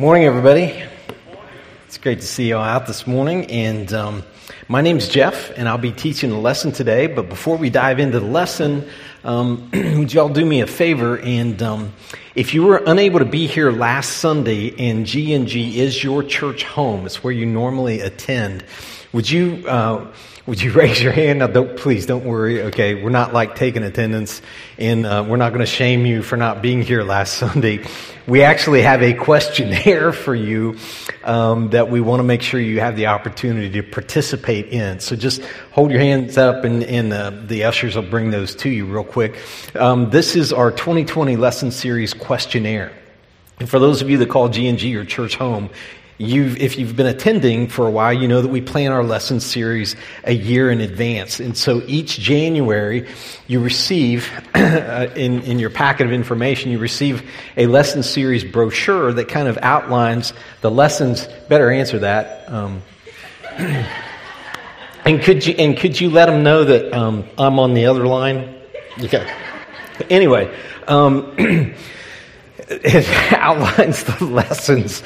Morning, everybody. It's great to see you all out this morning, and my name's Jeff, and I'll be teaching a lesson today, but before we dive into the lesson, would you all do me a favor, and if you were unable to be here last Sunday, and G&G is your church home, it's where you normally attend, would you raise your hand? Now, please don't worry. Okay, we're not like taking attendance, and we're not going to shame you for not being here last Sunday. We actually have a questionnaire for you that we want to make sure you have the opportunity to participate in. So just hold your hands up, and the ushers will bring those to you real quick. This is our 2020 lesson series questionnaire, and for those of you that call G&G your church home. If you've been attending for a while, you know that we plan our lesson series a year in advance. And so each January, you receive, in your packet of information, you receive a lesson series brochure that kind of outlines the lessons. Better answer that. And could you let them know that I'm on the other line? Okay. Anyway. It outlines the lessons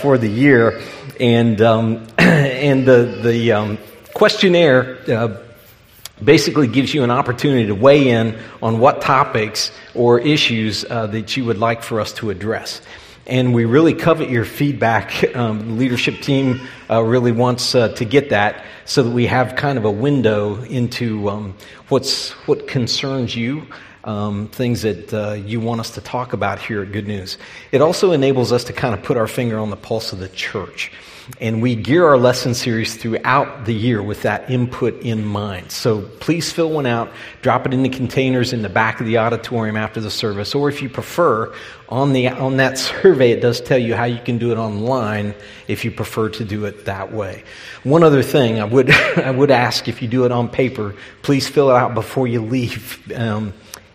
for the year, and the questionnaire basically gives you an opportunity to weigh in on what topics or issues that you would like for us to address. And we really covet your feedback. The leadership team really wants to get that so that we have kind of a window into what concerns you. Things that you want us to talk about here at Good News. It also enables us to kind of put our finger on the pulse of the church. And we gear our lesson series throughout the year with that input in mind. So please fill one out, drop it in the containers in the back of the auditorium after the service, or if you prefer, on that survey it does tell you how you can do it online if you prefer to do it that way. One other thing, I would ask if you do it on paper, please fill it out before you leave.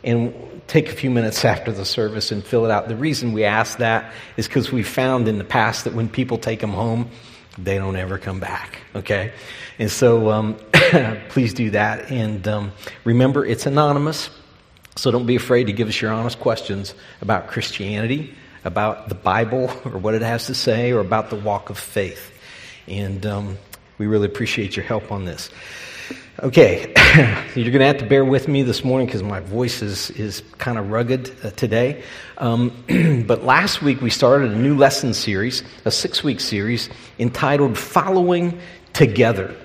And take a few minutes after the service and fill it out. The reason we ask that is because we found in the past that when people take them home, they don't ever come back, okay? And so please do that. And remember, it's anonymous, so don't be afraid to give us your honest questions about Christianity, about the Bible, or what it has to say, or about the walk of faith. And we really appreciate your help on this. Okay, you're going to have to bear with me this morning because my voice is kind of rugged today. But last week we started a new lesson series, a 6-week series entitled Following Together,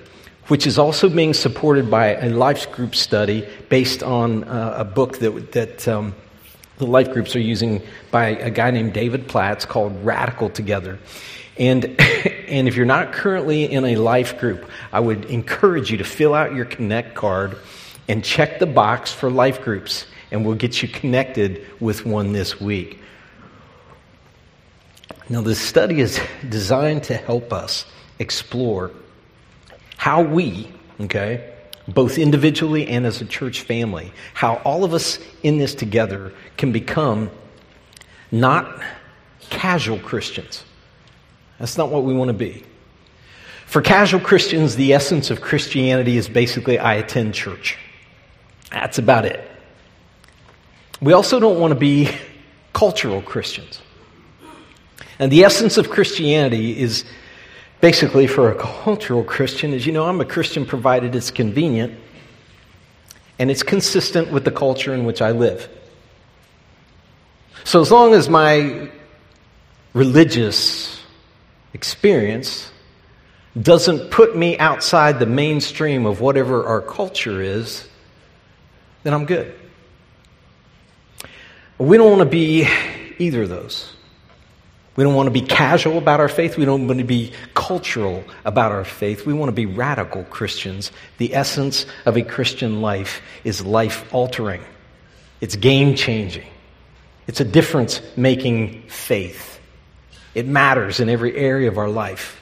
which is also being supported by a life group study based on a book that the life groups are using by a guy named David Platt. It's called Radical Together. And if you're not currently in a life group, I would encourage you to fill out your Connect card and check the box for life groups, and we'll get you connected with one this week. Now, this study is designed to help us explore how we, both individually and as a church family, how all of us in this together can become not casual Christians. That's not what we want to be. For casual Christians, the essence of Christianity is basically, I attend church. That's about it. We also don't want to be cultural Christians. And the essence of Christianity is basically, for a cultural Christian, is, I'm a Christian provided it's convenient and it's consistent with the culture in which I live. So as long as my religious experience doesn't put me outside the mainstream of whatever our culture is, then I'm good. We don't want to be either of those. We don't want to be casual about our faith. We don't want to be cultural about our faith. We want to be radical Christians. The essence of a Christian life is life-altering. It's game-changing. It's a difference-making faith. It matters in every area of our life.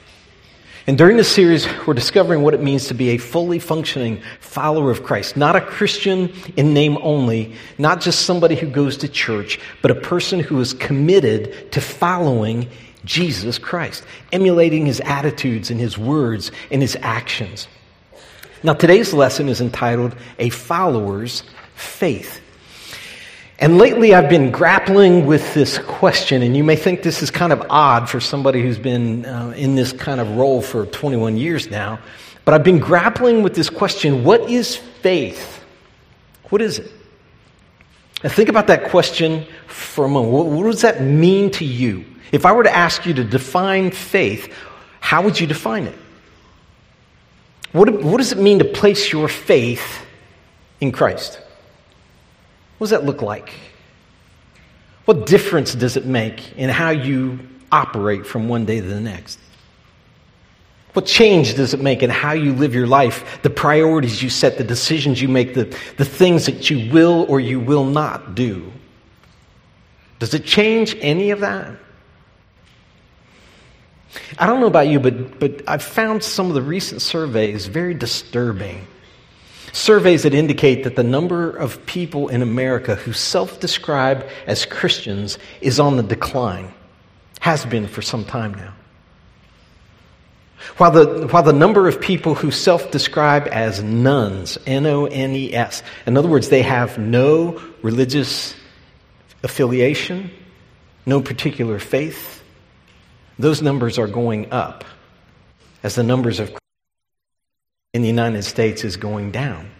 And during this series, we're discovering what it means to be a fully functioning follower of Christ, not a Christian in name only, not just somebody who goes to church, but a person who is committed to following Jesus Christ, emulating his attitudes and his words and his actions. Now, today's lesson is entitled, A Follower's Faith. And lately I've been grappling with this question, and you may think this is kind of odd for somebody who's been in this kind of role for 21 years now, but I've been grappling with this question, what is faith? What is it? Now think about that question for a moment. What does that mean to you? If I were to ask you to define faith, how would you define it? What does it mean to place your faith in Christ? What does that look like? What difference does it make in how you operate from one day to the next? What change does it make in how you live your life, the priorities you set, the decisions you make, the things that you will or you will not do? Does it change any of that? I don't know about you, but I've found some of the recent surveys very disturbing. Surveys that indicate that the number of people in America who self-describe as Christians is on the decline, has been for some time now. While the number of people who self-describe as nuns, N-O-N-E-S, in other words, they have no religious affiliation, no particular faith, those numbers are going up as the numbers of Christians in the United States is going down.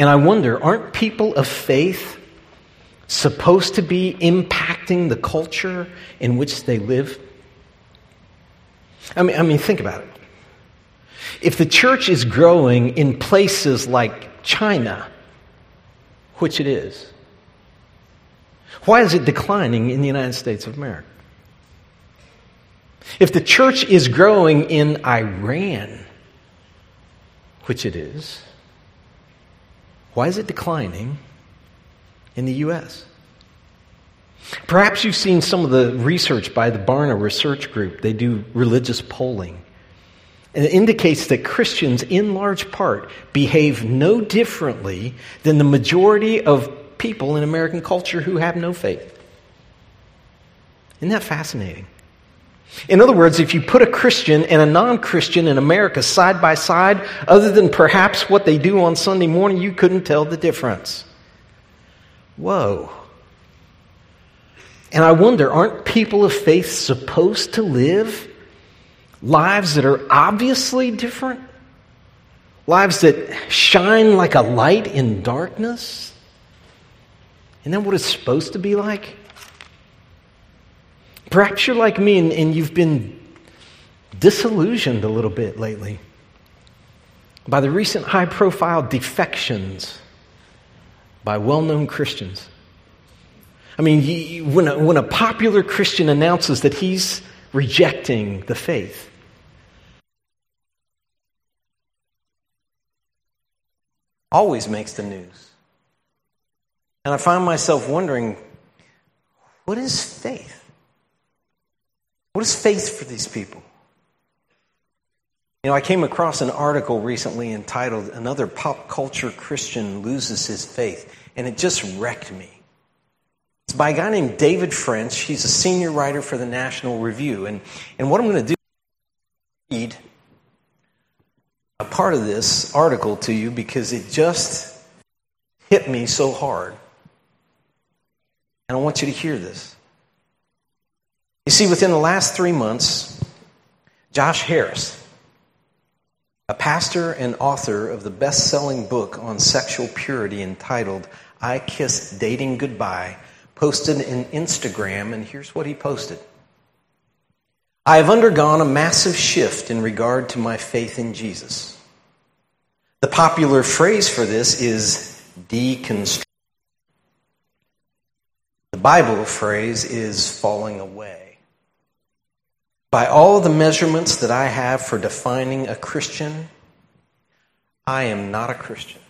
And I wonder, aren't people of faith supposed to be impacting the culture in which they live? I mean, think about it. If the church is growing in places like China, which it is, why is it declining in the United States of America? If the church is growing in Iran, which it is, why is it declining in the U.S.? Perhaps you've seen some of the research by the Barna Research Group. They do religious polling. And it indicates that Christians, in large part, behave no differently than the majority of people in American culture who have no faith. Isn't that fascinating? In other words, if you put a Christian and a non-Christian in America side by side, other than perhaps what they do on Sunday morning, you couldn't tell the difference. Whoa. And I wonder, aren't people of faith supposed to live lives that are obviously different? Lives that shine like a light in darkness? Isn't that what it's supposed to be like? Perhaps you're like me and you've been disillusioned a little bit lately by the recent high-profile defections by well-known Christians. I mean, when a popular Christian announces that he's rejecting the faith, always makes the news. And I find myself wondering, what is faith? What is faith for these people? You know, I came across an article recently entitled, "Another Pop Culture Christian Loses His Faith," and it just wrecked me. It's by a guy named David French. He's a senior writer for the National Review. And what I'm going to do is read a part of this article to you because it just hit me so hard. And I want you to hear this. You see, within the last 3 months, Josh Harris, a pastor and author of the best-selling book on sexual purity entitled "I Kissed Dating Goodbye," posted an Instagram, and here's what he posted. "I have undergone a massive shift in regard to my faith in Jesus. The popular phrase for this is deconstruction. The Bible phrase is falling away. By all the measurements that I have for defining a Christian, I am not a Christian."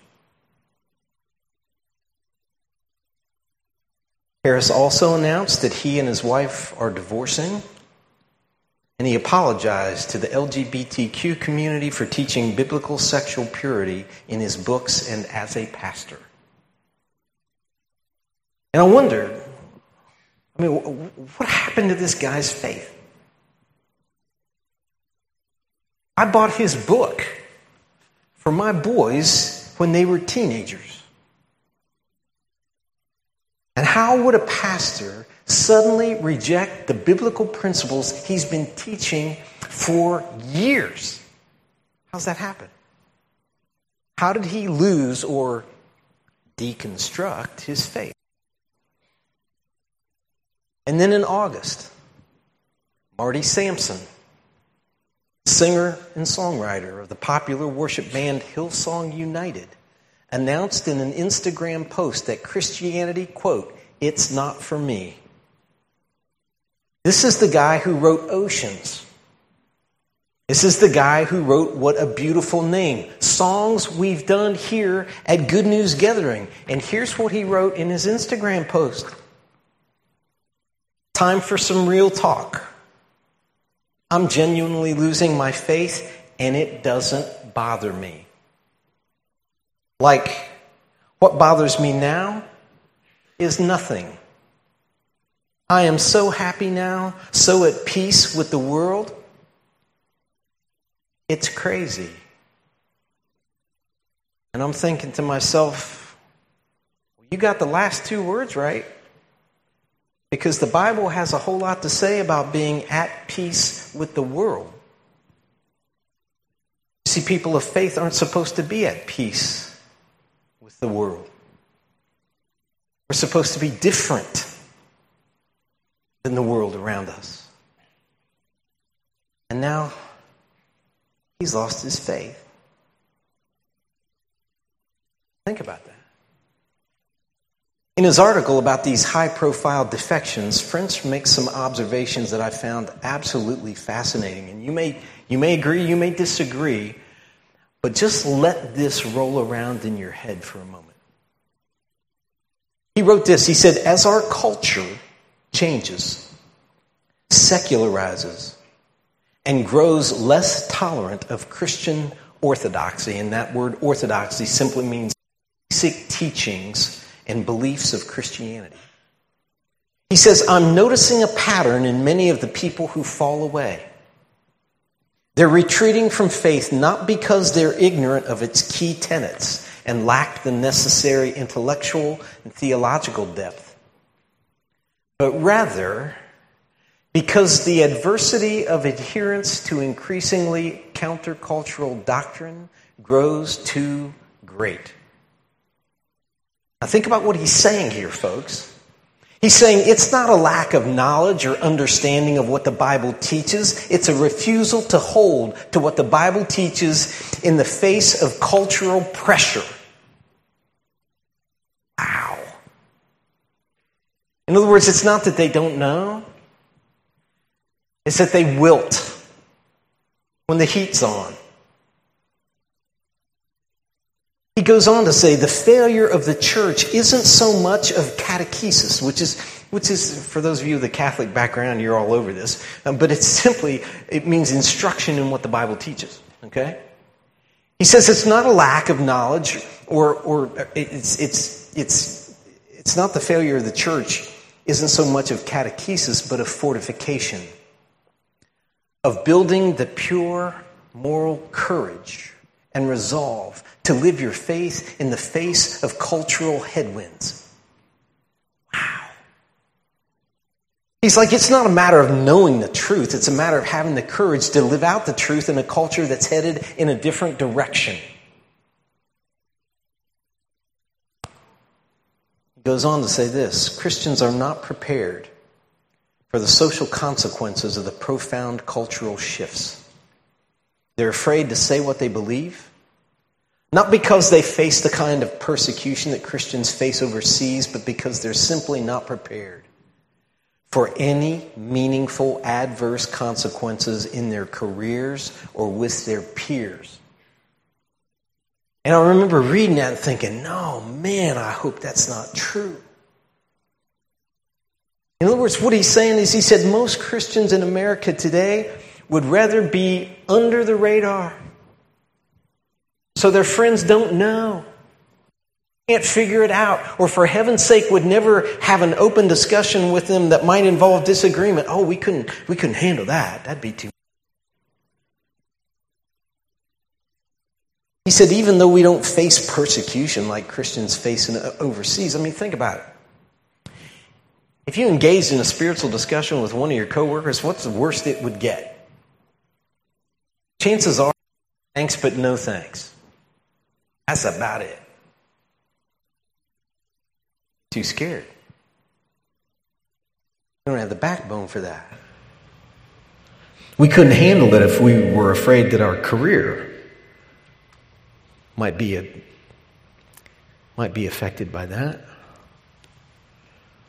Harris also announced that he and his wife are divorcing, and he apologized to the LGBTQ community for teaching biblical sexual purity in his books and as a pastor. And I wondered, what happened to this guy's faith? I bought his book for my boys when they were teenagers. And how would a pastor suddenly reject the biblical principles he's been teaching for years? How's that happen? How did he lose or deconstruct his faith? And then in August, Marty Sampson, singer and songwriter of the popular worship band Hillsong United, announced in an Instagram post that Christianity, quote, "It's not for me." This is the guy who wrote Oceans. This is the guy who wrote What a Beautiful Name, songs we've done here at Good News Gathering. And here's what he wrote in his Instagram post. Time for some real talk. I'm genuinely losing my faith, and it doesn't bother me. Like, what bothers me now is nothing. I am so happy now, so at peace with the world. It's crazy. And I'm thinking to myself, well, you got the last two words right. Because the Bible has a whole lot to say about being at peace with the world. See, people of faith aren't supposed to be at peace with the world. We're supposed to be different than the world around us. And now, he's lost his faith. Think about that. In his article about these high-profile defections, French makes some observations that I found absolutely fascinating. And you may agree, you may disagree, but just let this roll around in your head for a moment. He wrote this. He said, as our culture changes, secularizes, and grows less tolerant of Christian orthodoxy, and that word orthodoxy simply means basic teachings and beliefs of Christianity. He says, I'm noticing a pattern in many of the people who fall away. They're retreating from faith not because they're ignorant of its key tenets and lack the necessary intellectual and theological depth, but rather because the adversity of adherence to increasingly countercultural doctrine grows too great. Now think about what he's saying here, folks. He's saying it's not a lack of knowledge or understanding of what the Bible teaches. It's a refusal to hold to what the Bible teaches in the face of cultural pressure. Wow. In other words, it's not that they don't know. It's that they wilt when the heat's on. He goes on to say the failure of the church isn't so much of catechesis, which is for those of you with a Catholic background, you're all over this, but it means instruction in what the Bible teaches, okay? He says it's not a lack of knowledge or it's not the failure of the church isn't so much of catechesis but of fortification, of building the pure moral courage and resolve to live your faith in the face of cultural headwinds. Wow. He's like, it's not a matter of knowing the truth. It's a matter of having the courage to live out the truth in a culture that's headed in a different direction. He goes on to say this, Christians are not prepared for the social consequences of the profound cultural shifts. They're afraid to say what they believe, not because they face the kind of persecution that Christians face overseas, but because they're simply not prepared for any meaningful adverse consequences in their careers or with their peers. And I remember reading that and thinking, no, man, I hope that's not true. In other words, what he's saying is he said most Christians in America today would rather be under the radar so their friends don't know, can't figure it out, or for heaven's sake would never have an open discussion with them that might involve disagreement. Oh, we couldn't handle that. That'd be too much. He said, even though we don't face persecution like Christians face overseas, I mean, think about it. If you engaged in a spiritual discussion with one of your coworkers, what's the worst it would get? Chances are, thanks but no thanks. That's about it. Too scared. We don't have the backbone for that. We couldn't handle it if we were afraid that our career might be affected by that.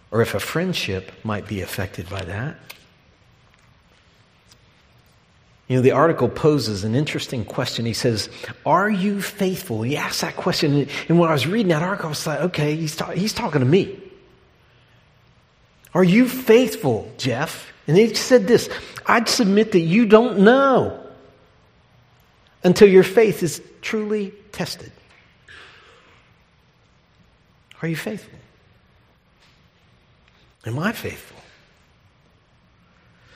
Or if a friendship might be affected by that. You know, the article poses an interesting question. He says, are you faithful? He asked that question. And when I was reading that article, I was like, okay, he's talking to me. Are you faithful, Jeff? And he said this, I'd submit that you don't know until your faith is truly tested. Are you faithful? Am I faithful?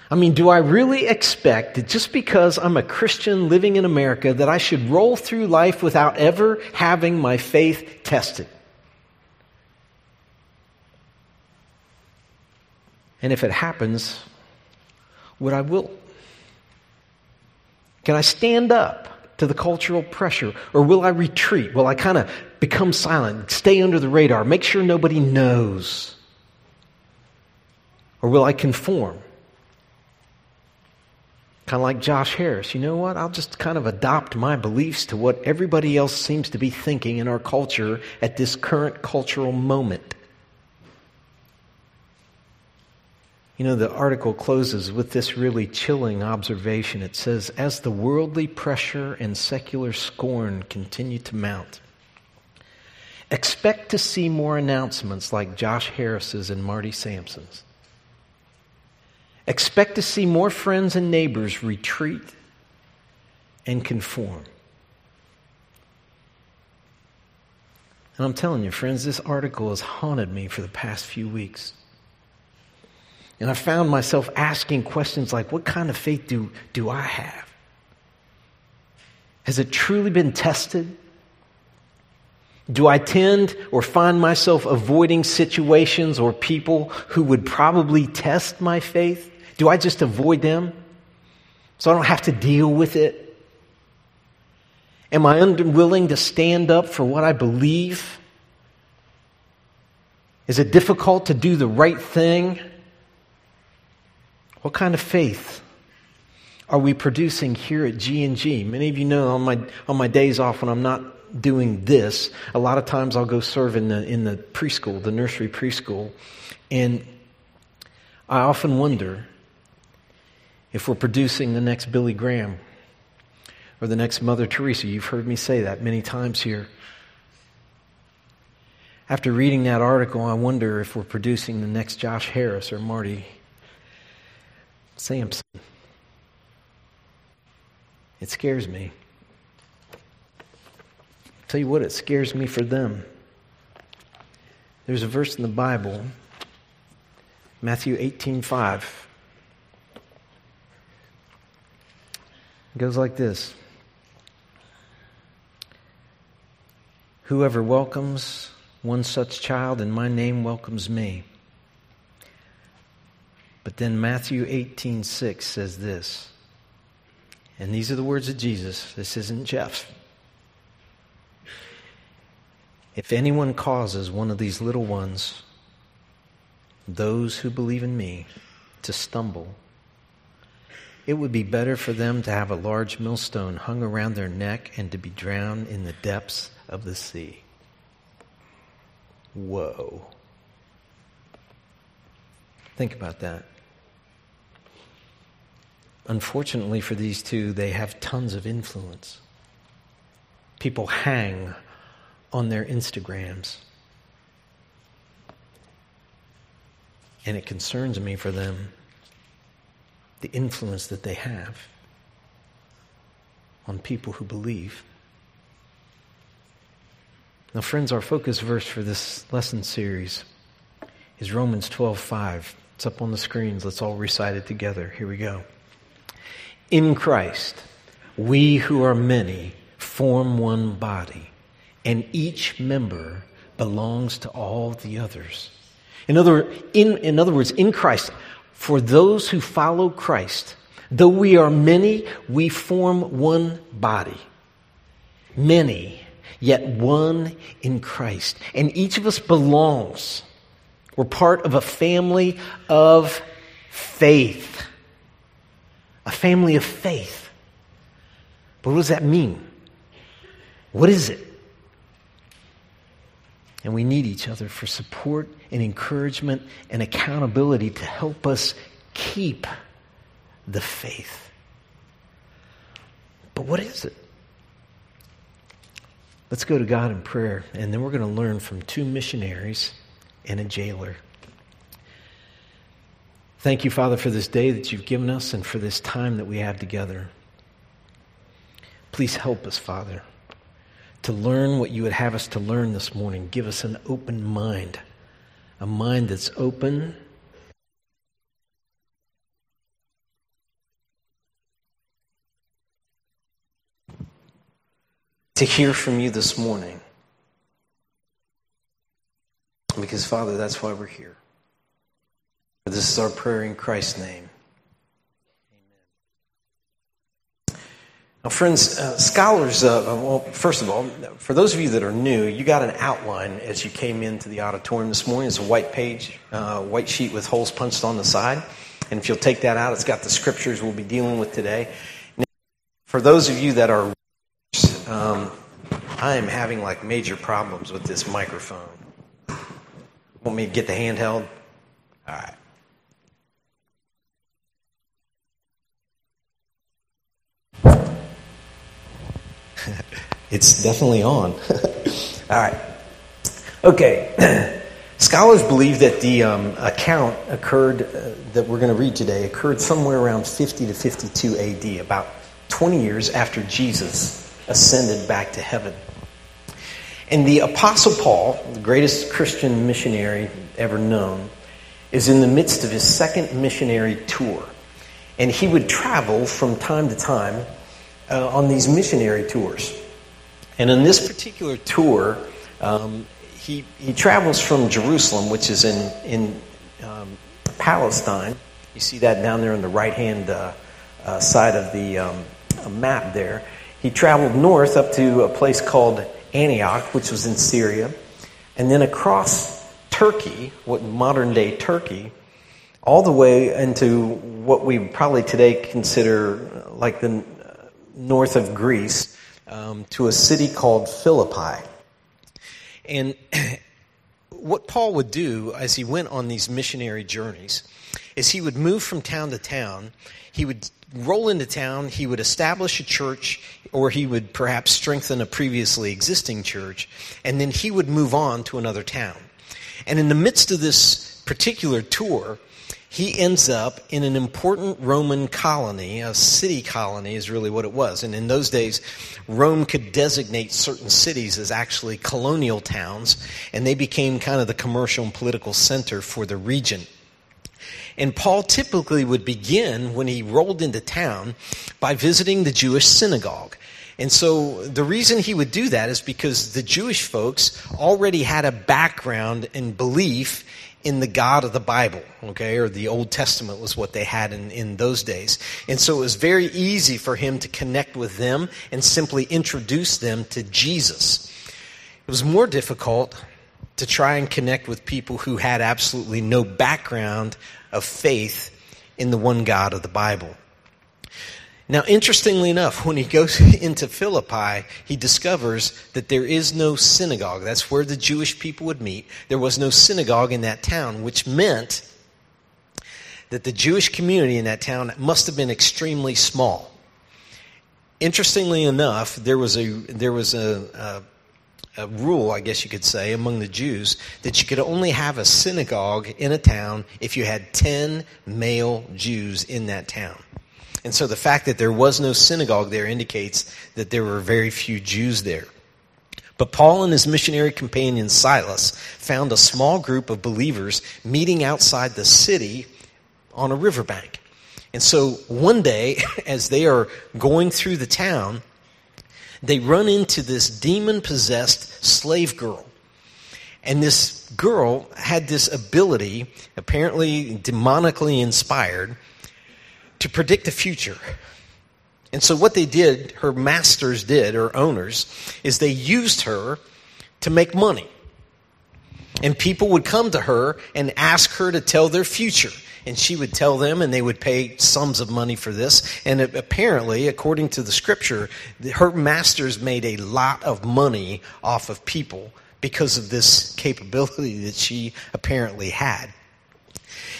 I mean, do I really expect that just because I'm a Christian living in America that I should roll through life without ever having my faith tested? And if it happens, would I will? Can I stand up to the cultural pressure, or will I retreat? Will I kind of become silent, stay under the radar, make sure nobody knows? Or will I conform? Kind of like Josh Harris. You know what? I'll just kind of adopt my beliefs to what everybody else seems to be thinking in our culture at this current cultural moment. You know, the article closes with this really chilling observation. It says, as the worldly pressure and secular scorn continue to mount, expect to see more announcements like Josh Harris's and Marty Sampson's. Expect to see more friends and neighbors retreat and conform. And I'm telling you, friends, this article has haunted me for the past few weeks. And I found myself asking questions like, what kind of faith do I have? Has it truly been tested? Do I tend or find myself avoiding situations or people who would probably test my faith? Do I just avoid them so I don't have to deal with it? Am I unwilling to stand up for what I believe? Is it difficult to do the right thing? What kind of faith are we producing here at G&G? Many of you know on my days off when I'm not doing this, a lot of times I'll go serve in the preschool, the nursery preschool, and I often wonder if we're producing the next Billy Graham or the next Mother Teresa. You've heard me say that many times here. After reading that article, I wonder if we're producing the next Josh Harris or Marty Sampson. It scares me. Tell you what, it scares me for them. There's a verse in the Bible, Matthew 18:5. It goes like this. Whoever welcomes one such child in my name welcomes me. But then Matthew 18:6 says this. And these are the words of Jesus. This isn't Jeff. If anyone causes one of these little ones, those who believe in me, to stumble, it would be better for them to have a large millstone hung around their neck and to be drowned in the depths of the sea. Whoa. Think about that. Unfortunately for these two, they have tons of influence. People hang on their Instagrams. And it concerns me for them, the influence that they have on people who believe. Now, friends, our focus verse for this lesson series is Romans 12:5. It's up on the screens. Let's all recite it together. Here we go. In Christ, we who are many form one body, and each member belongs to all the others. In other words, in Christ, for those who follow Christ, though we are many, we form one body. Many, yet one in Christ. And each of us belongs. We're part of a family of faith. A family of faith. But what does that mean? What is it? And we need each other for support and encouragement and accountability to help us keep the faith. But what is it? Let's go to God in prayer, and then we're going to learn from two missionaries and a jailer. Thank you, Father, for this day that you've given us and for this time that we have together. Please help us, Father, to learn what you would have us to learn this morning. Give us an open mind, a mind that's open to hear from you this morning. Because, Father, that's why we're here. This is our prayer in Christ's name. Amen. Now, friends, scholars, well, first of all, for those of you that are new, you got an outline as you came into the auditorium this morning. It's a white page, white sheet with holes punched on the side. And if you'll take that out, it's got the scriptures we'll be dealing with today. Now, for those of you that are I am having like major problems with this microphone. Want me to get the handheld? All right. It's definitely on. All right. Okay. Scholars believe that the account occurred, that we're going to read today, occurred somewhere around 50 to 52 AD, about 20 years after Jesus ascended back to heaven. And the Apostle Paul, the greatest Christian missionary ever known, is in the midst of his second missionary tour. And he would travel from time to time on these missionary tours. And in this particular tour, he travels from Jerusalem, which is in Palestine. You see that down there on the right-hand side of the map there. He traveled north up to a place called Antioch, which was in Syria, and then across Turkey, what modern-day Turkey, all the way into what we probably today consider like the north of Greece, to a city called Philippi. And what Paul would do as he went on these missionary journeys is he would move from town to town. He would roll into town, he would establish a church, or he would perhaps strengthen a previously existing church, and then he would move on to another town. And in the midst of this particular tour, he ends up in an important Roman colony. A city colony is really what it was. And in those days, Rome could designate certain cities as actually colonial towns, and they became kind of the commercial and political center for the region. And Paul typically would begin, when he rolled into town, by visiting the Jewish synagogue. And so the reason he would do that is because the Jewish folks already had a background and belief in the God of the Bible, okay, or the Old Testament was what they had in those days. And so it was very easy for him to connect with them and simply introduce them to Jesus. It was more difficult to try and connect with people who had absolutely no background of faith in the one God of the Bible. Now, interestingly enough, when he goes into Philippi, he discovers that there is no synagogue. That's where the Jewish people would meet. There was no synagogue in that town, which meant that the Jewish community in that town must have been extremely small. Interestingly enough, there was a rule, I guess you could say, among the Jews that you could only have a synagogue in a town if you had 10 male Jews in that town. And so the fact that there was no synagogue there indicates that there were very few Jews there. But Paul and his missionary companion Silas found a small group of believers meeting outside the city on a riverbank. And so one day, as they are going through the town, they run into this demon-possessed slave girl. And this girl had this ability, apparently demonically inspired, to predict the future. And so what they did, her masters did, or owners, is they used her to make money. And people would come to her and ask her to tell their future. And she would tell them, and they would pay sums of money for this. And apparently, according to the scripture, her masters made a lot of money off of people because of this capability that she apparently had.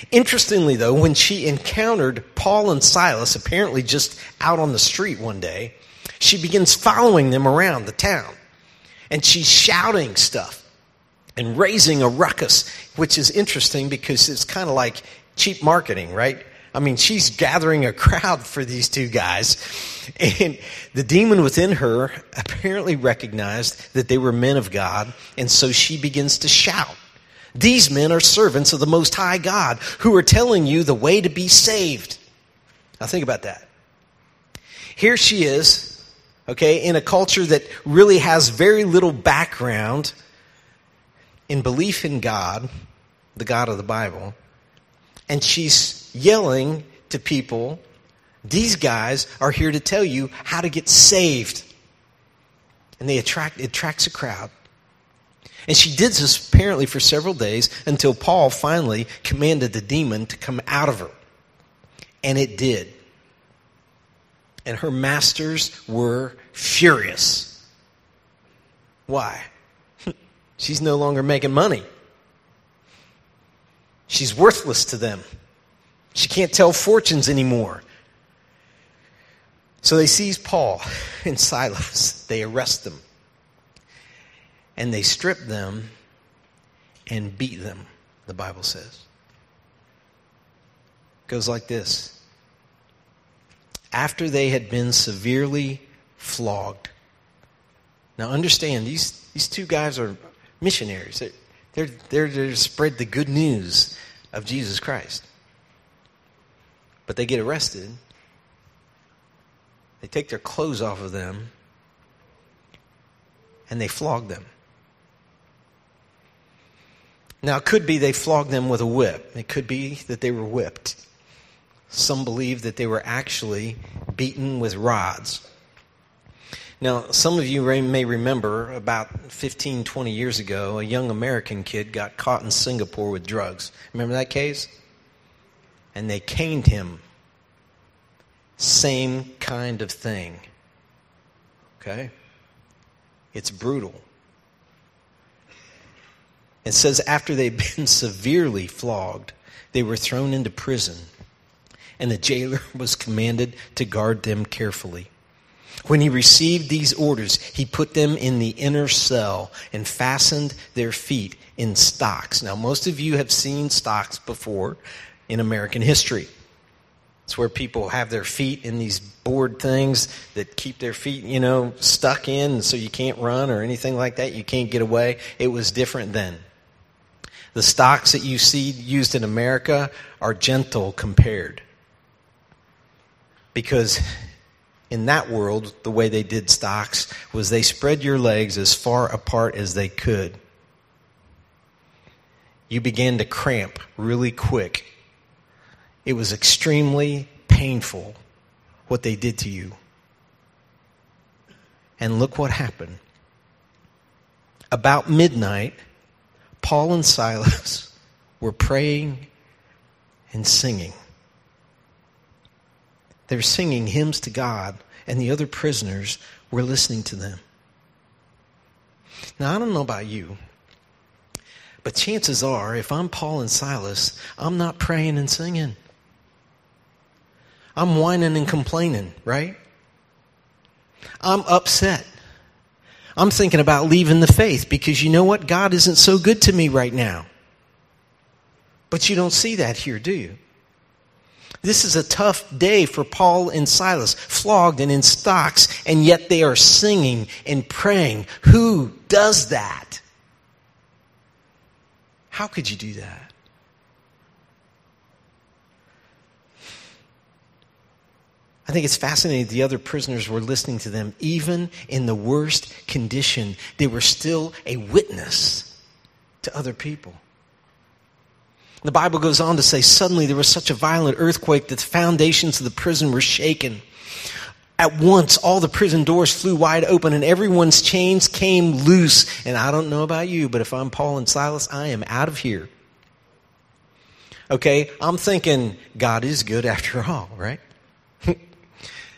Interestingly, though, when she encountered Paul and Silas, apparently just out on the street one day, she begins following them around the town. And she's shouting stuff and raising a ruckus, which is interesting because it's kind of like cheap marketing, right? I mean, she's gathering a crowd for these two guys. And the demon within her apparently recognized that they were men of God, and so she begins to shout, "These men are servants of the Most High God who are telling you the way to be saved." Now think about that. Here she is, okay, in a culture that really has very little background in belief in God, the God of the Bible, and she's yelling to people, "These guys are here to tell you how to get saved." And it attracts a crowd. And she did this apparently for several days until Paul finally commanded the demon to come out of her. And it did. And her masters were furious. Why? She's no longer making money. She's worthless to them. She can't tell fortunes anymore. So they seize Paul and Silas. They arrest them. And they stripped them and beat them, the Bible says. It goes like this. After they had been severely flogged. Now understand, these two guys are missionaries. They're there to spread the good news of Jesus Christ. But they get arrested. They take their clothes off of them. And they flog them. Now, it could be they flogged them with a whip. It could be that they were whipped. Some believe that they were actually beaten with rods. Now, some of you may remember about 15, 20 years ago, a young American kid got caught in Singapore with drugs. Remember that case? And they caned him. Same kind of thing. Okay? It's brutal. It says after they'd been severely flogged, they were thrown into prison, and the jailer was commanded to guard them carefully. When he received these orders, he put them in the inner cell and fastened their feet in stocks. Now, most of you have seen stocks before in American history. It's where people have their feet in these board things that keep their feet, stuck in so you can't run or anything like that. You can't get away. It was different then. The stocks that you see used in America are gentle compared. Because in that world, the way they did stocks was they spread your legs as far apart as they could. You began to cramp really quick. It was extremely painful what they did to you. And look what happened. About midnight, Paul and Silas were praying and singing. They were singing hymns to God, and the other prisoners were listening to them. Now, I don't know about you, but chances are, if I'm Paul and Silas, I'm not praying and singing. I'm whining and complaining, right? I'm upset. I'm thinking about leaving the faith because you know what? God isn't so good to me right now. But you don't see that here, do you? This is a tough day for Paul and Silas, flogged and in stocks, and yet they are singing and praying. Who does that? How could you do that? I think it's fascinating the other prisoners were listening to them. Even in the worst condition, they were still a witness to other people. The Bible goes on to say, suddenly there was such a violent earthquake that the foundations of the prison were shaken. At once, all the prison doors flew wide open and everyone's chains came loose. And I don't know about you, but if I'm Paul and Silas, I am out of here. Okay, I'm thinking God is good after all, right?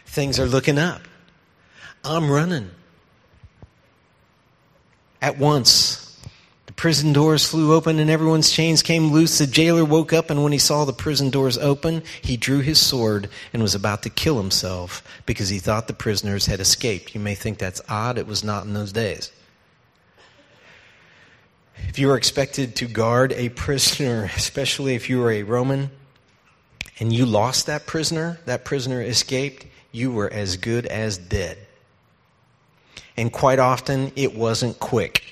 Things are looking up. I'm running. At once, the prison doors flew open and everyone's chains came loose. The jailer woke up, and when he saw the prison doors open, he drew his sword and was about to kill himself because he thought the prisoners had escaped. You may think that's odd. It was not in those days. If you were expected to guard a prisoner, especially if you were a Roman, and you lost that prisoner escaped, you were as good as dead. And quite often, it wasn't quick.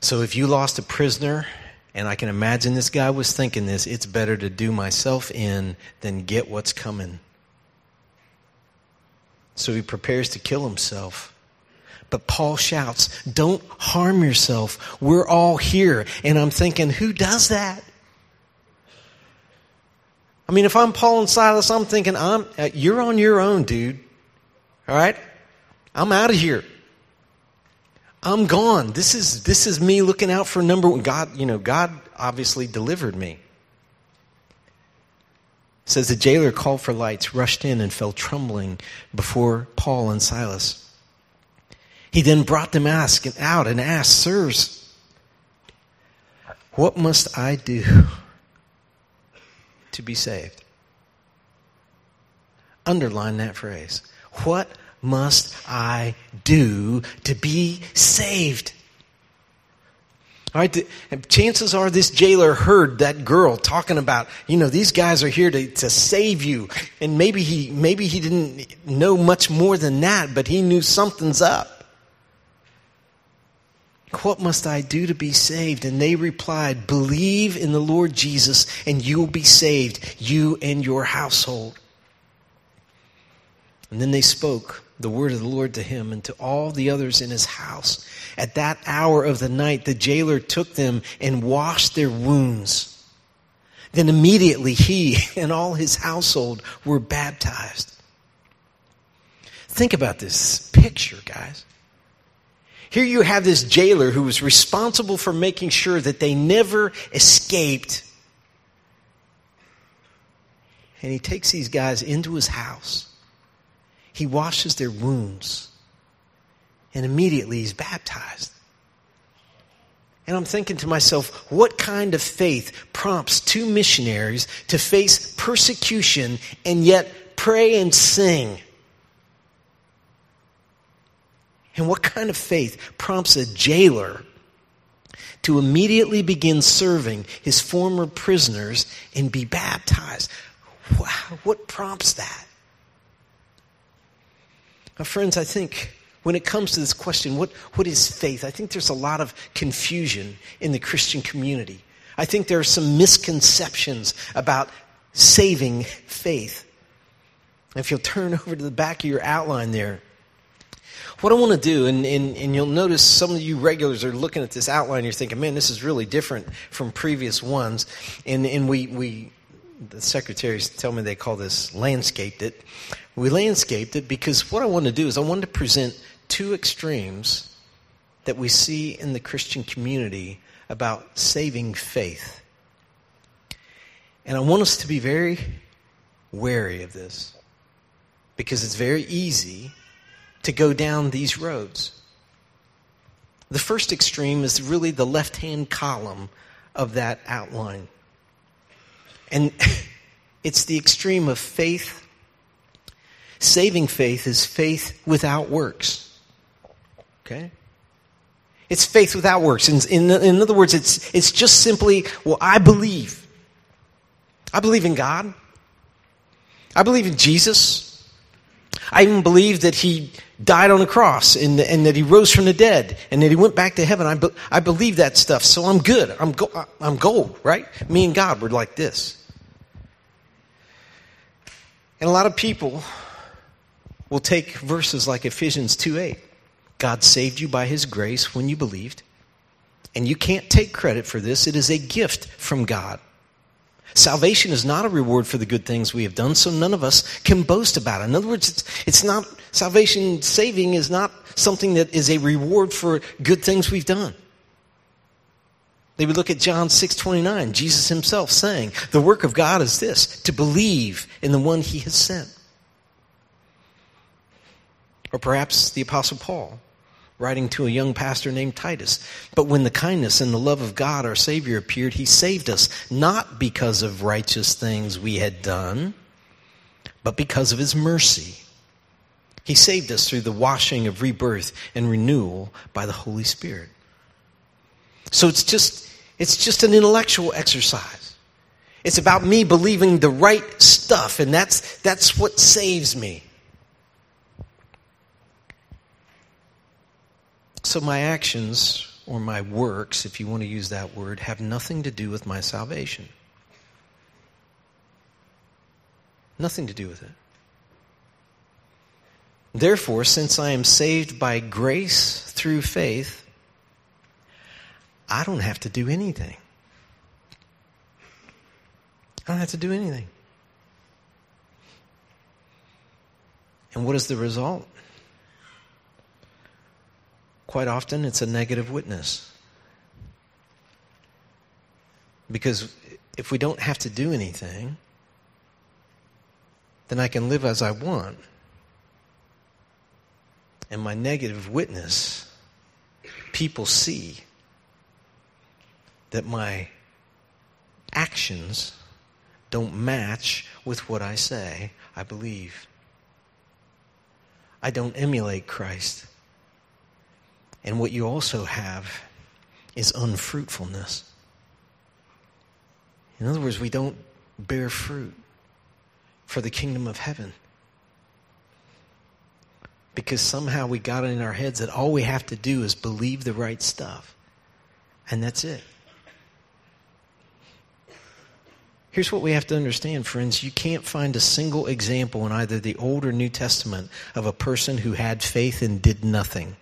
So if you lost a prisoner, and I can imagine this guy was thinking this, it's better to do myself in than get what's coming. So he prepares to kill himself. But Paul shouts, "Don't harm yourself. We're all here." And I'm thinking, who does that? I mean, if I'm Paul and Silas, I'm thinking, you're on your own, dude. All right? I'm out of here. I'm gone. This is me looking out for number one. God, God obviously delivered me. It says the jailer called for lights, rushed in, and fell trembling before Paul and Silas. He then brought them out and asked, "Sirs, what must I do to be saved?" Underline that phrase. What must I do to be saved? All right, chances are this jailer heard that girl talking about, these guys are here to save you. And maybe he didn't know much more than that, but he knew something's up. "What must I do to be saved?" And they replied, "Believe in the Lord Jesus, and you will be saved, you and your household." And then they spoke the word of the Lord to him and to all the others in his house. At that hour of the night, the jailer took them and washed their wounds. Then immediately he and all his household were baptized. Think about this picture, guys. Here you have this jailer who was responsible for making sure that they never escaped. And he takes these guys into his house. He washes their wounds. And immediately he's baptized. And I'm thinking to myself, what kind of faith prompts two missionaries to face persecution and yet pray and sing? And what kind of faith prompts a jailer to immediately begin serving his former prisoners and be baptized? Wow, what prompts that? Now, friends, I think when it comes to this question, what is faith? I think there's a lot of confusion in the Christian community. I think there are some misconceptions about saving faith. If you'll turn over to the back of your outline there, what I want to do, and you'll notice some of you regulars are looking at this outline, you're thinking, man, this is really different from previous ones. And we the secretaries tell me they call this landscaped it. We landscaped it because what I want to do is I wanted to present two extremes that we see in the Christian community about saving faith. And I want us to be very wary of this because it's very easy to go down these roads. The first extreme is really the left-hand column of that outline. And it's the extreme of faith. Saving faith is faith without works. Okay? It's faith without works. In other words, it's just simply, well, I believe. I believe in God. I believe in Jesus. I even believe that he died on a cross and that he rose from the dead and that he went back to heaven. I believe that stuff, so I'm good. I'm gold, right? Me and God were like this. And a lot of people will take verses like Ephesians 2:8 God saved you by his grace when you believed. And you can't take credit for this. It is a gift from God. Salvation is not a reward for the good things we have done, so none of us can boast about it. In other words, it's not, salvation, saving is not something that is a reward for good things we've done. They would look at John 6:29, Jesus himself saying, the work of God is this, to believe in the one he has sent. Or perhaps the Apostle Paul, writing to a young pastor named Titus. But when the kindness and the love of God, our Savior, appeared, he saved us, not because of righteous things we had done, but because of his mercy. He saved us through the washing of rebirth and renewal by the Holy Spirit. So it's just an intellectual exercise. It's about me believing the right stuff, and that's what saves me. So my actions, or my works, if you want to use that word, have nothing to do with my salvation. Nothing to do with it. Therefore, since I am saved by grace through faith, I don't have to do anything. I don't have to do anything. And what is the result? Quite often, it's a negative witness. Because if we don't have to do anything, then I can live as I want. And my negative witness, people see that my actions don't match with what I say I believe. I don't emulate Christ. And what you also have is unfruitfulness. In other words, we don't bear fruit for the kingdom of heaven. Because somehow we got it in our heads that all we have to do is believe the right stuff. And that's it. Here's what we have to understand, friends. You can't find a single example in either the Old or New Testament of a person who had faith and did nothing.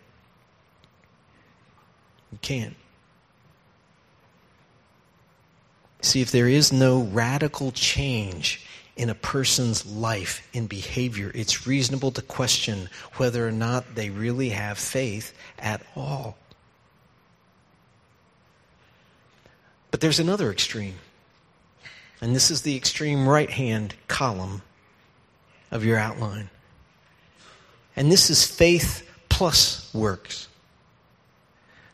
You can't. See, if there is no radical change in a person's life, in behavior, it's reasonable to question whether or not they really have faith at all. But there's another extreme. And this is the extreme right-hand column of your outline. And this is faith plus works.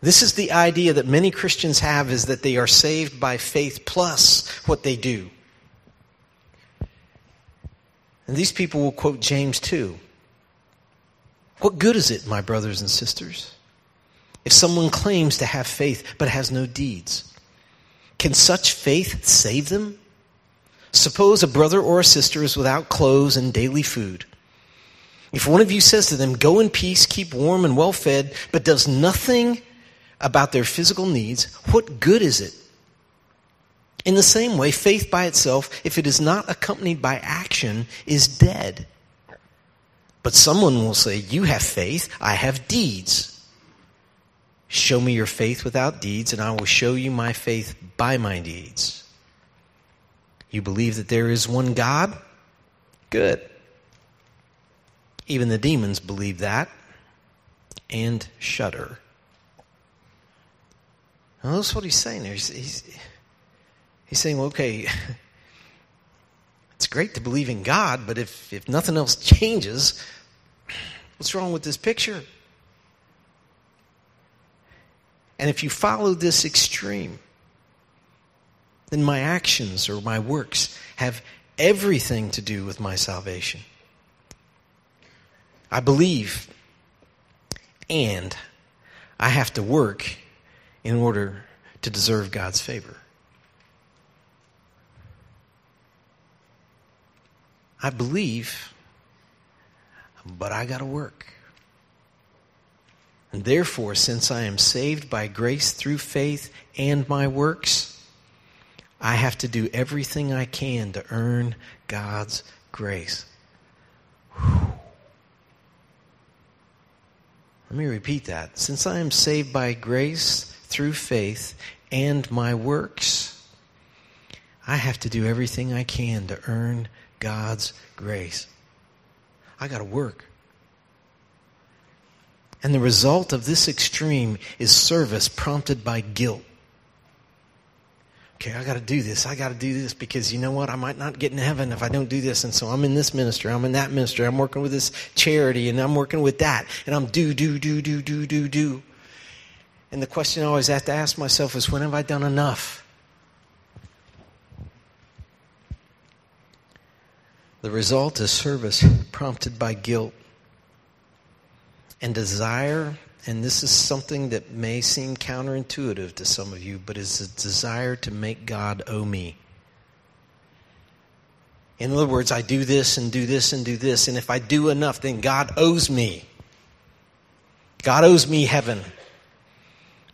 This is the idea that many Christians have, is that they are saved by faith plus what they do. And these people will quote James 2. What good is it, my brothers and sisters, if someone claims to have faith but has no deeds? Can such faith save them? Suppose a brother or a sister is without clothes and daily food. If one of you says to them, go in peace, keep warm and well fed, but does nothing about their physical needs, what good is it? In the same way, faith by itself, if it is not accompanied by action, is dead. But someone will say, you have faith, I have deeds. Show me your faith without deeds, and I will show you my faith by my deeds. You believe that there is one God? Good. Even the demons believe that and shudder. Now, that's what he's saying there. He's saying, well, okay, it's great to believe in God, but if nothing else changes, what's wrong with this picture? And if you follow this extreme, then my actions or my works have everything to do with my salvation. I believe, and I have to work in order to deserve God's favor. I believe, but I got to work. And therefore, since I am saved by grace through faith and my works, I have to do everything I can to earn God's grace. Whew. Let me repeat that. Since I am saved by grace through faith and my works, I have to do everything I can to earn God's grace. I got to work. And the result of this extreme is service prompted by guilt. Okay, I got to do this. I got to do this because you know what? I might not get in heaven if I don't do this. And so I'm in this ministry. I'm in that ministry. I'm working with this charity and I'm working with that. And I'm do. And the question I always have to ask myself is, when have I done enough? The result is service prompted by guilt and desire. And this is something that may seem counterintuitive to some of you, but it's a desire to make God owe me. In other words, I do this and do this and do this, and if I do enough, then God owes me. God owes me heaven.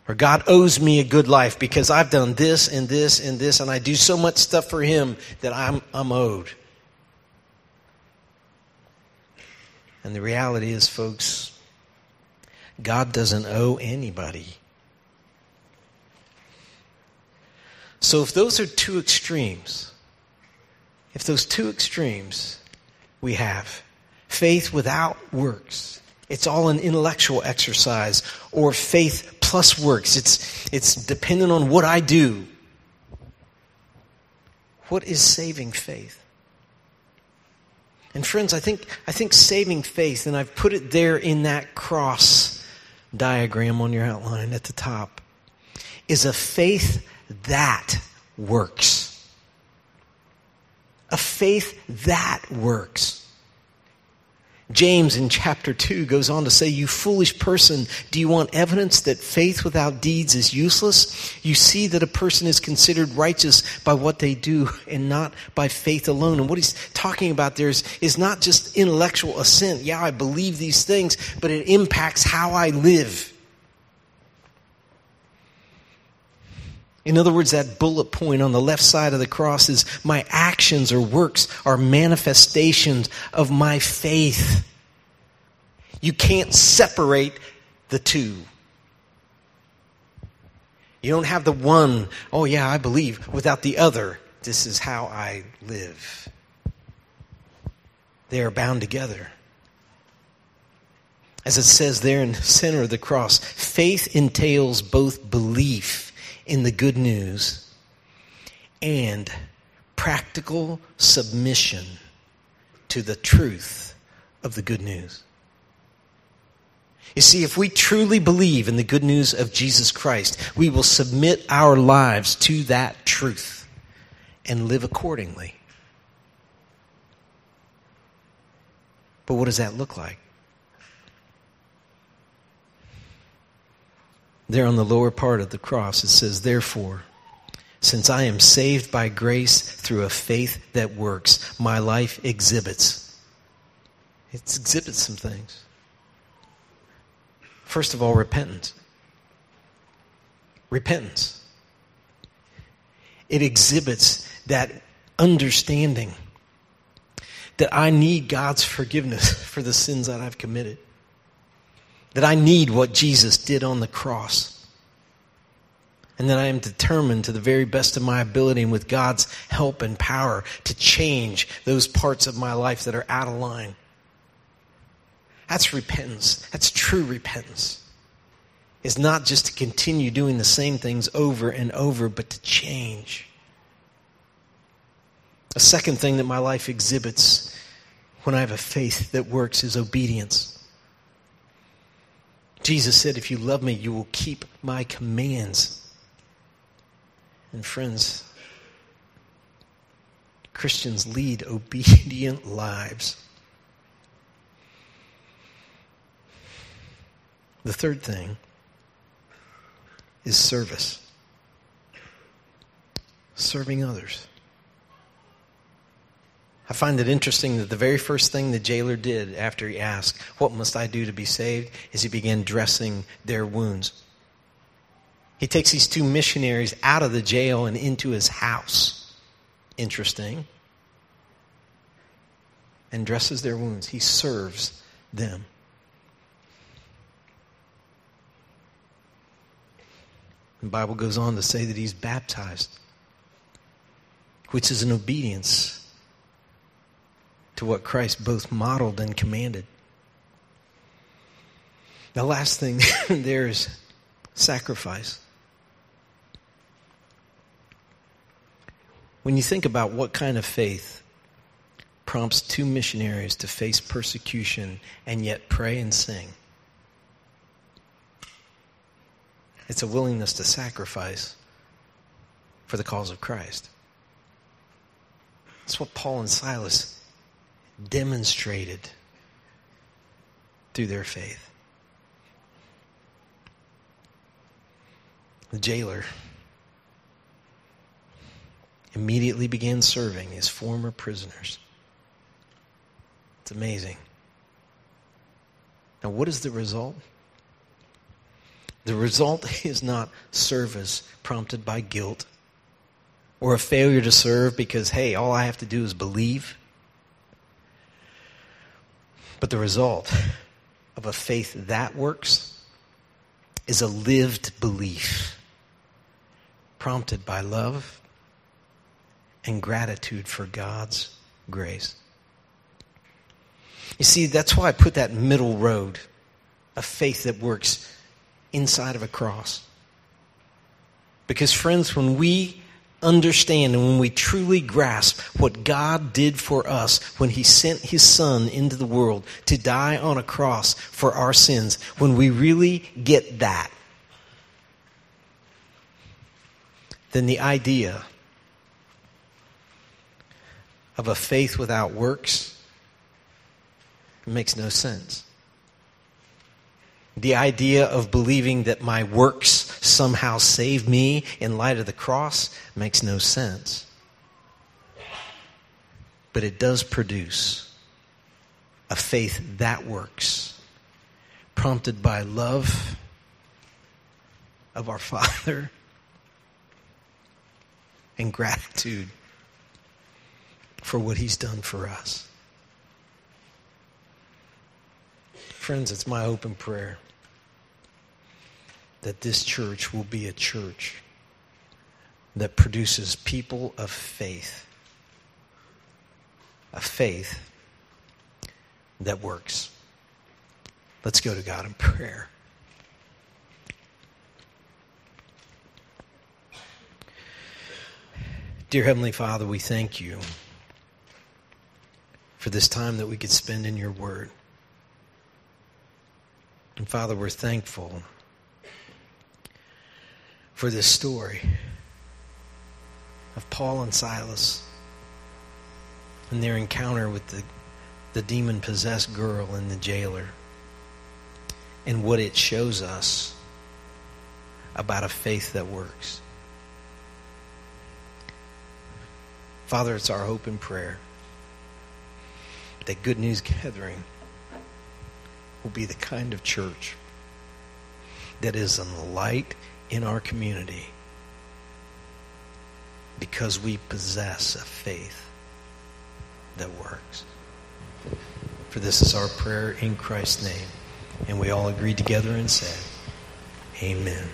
Or God owes me a good life because I've done this and this and this, and I do so much stuff for Him that I'm owed. And the reality is, folks, God doesn't owe anybody. So if those are two extremes, we have faith without works, it's all an intellectual exercise, or faith plus works, it's dependent on what I do. What is saving faith? And friends, I think saving faith, and I've put it there in that cross diagram on your outline at the top, is a faith that works. A faith that works. James in chapter 2 goes on to say, "You foolish person, do you want evidence that faith without deeds is useless? You see that a person is considered righteous by what they do and not by faith alone." And what he's talking about there is not just intellectual assent. Yeah, I believe these things, but it impacts how I live. In other words, that bullet point on the left side of the cross is my actions or works are manifestations of my faith. You can't separate the two. You don't have the one, oh yeah, I believe, without the other. This is how I live. They are bound together. As it says there in the center of the cross, faith entails both belief in the good news and practical submission to the truth of the good news. You see, if we truly believe in the good news of Jesus Christ, we will submit our lives to that truth and live accordingly. But what does that look like? There on the lower part of the cross, it says, "Therefore, since I am saved by grace through a faith that works, my life exhibits." It exhibits some things. First of all, repentance. Repentance. It exhibits that understanding that I need God's forgiveness for the sins that I've committed. That I need what Jesus did on the cross. And that I am determined to the very best of my ability and with God's help and power to change those parts of my life that are out of line. That's repentance. That's true repentance. It's not just to continue doing the same things over and over, but to change. A second thing that my life exhibits when I have a faith that works is obedience. Jesus said, "If you love me, you will keep my commands." And friends, Christians lead obedient lives. The third thing is service. Serving others. I find it interesting that the very first thing the jailer did after he asked, "What must I do to be saved?" is he began dressing their wounds. He takes these two missionaries out of the jail and into his house. Interesting. And dresses their wounds. He serves them. The Bible goes on to say that he's baptized, which is an obedience to what Christ both modeled and commanded. The last thing there is sacrifice. When you think about what kind of faith prompts two missionaries to face persecution and yet pray and sing, it's a willingness to sacrifice for the cause of Christ. That's what Paul and Silas demonstrated through their faith. The jailer immediately began serving his former prisoners. It's amazing. Now, what is the result? The result is not service prompted by guilt or a failure to serve because, hey, all I have to do is believe. But the result of a faith that works is a lived belief prompted by love and gratitude for God's grace. You see, that's why I put that middle road, a faith that works inside of a cross. Because friends, when we understand and when we truly grasp what God did for us when he sent his son into the world to die on a cross for our sins, when we really get that, then the idea of a faith without works makes no sense. The idea of believing that my works somehow save me in light of the cross makes no sense. But it does produce a faith that works, prompted by love of our Father and gratitude for what he's done for us. Friends, it's my open prayer that this church will be a church that produces people of faith, a faith that works. Let's go to God in prayer. Dear Heavenly Father, we thank you for this time that we could spend in your word. And Father, we're thankful for this story of Paul and Silas and their encounter with the demon-possessed girl and the jailer and what it shows us about a faith that works. Father, it's our hope and prayer that Good News Gathering will be the kind of church that is a light in our community because we possess a faith that works. For this is our prayer in Christ's name. And we all agree together and say, Amen.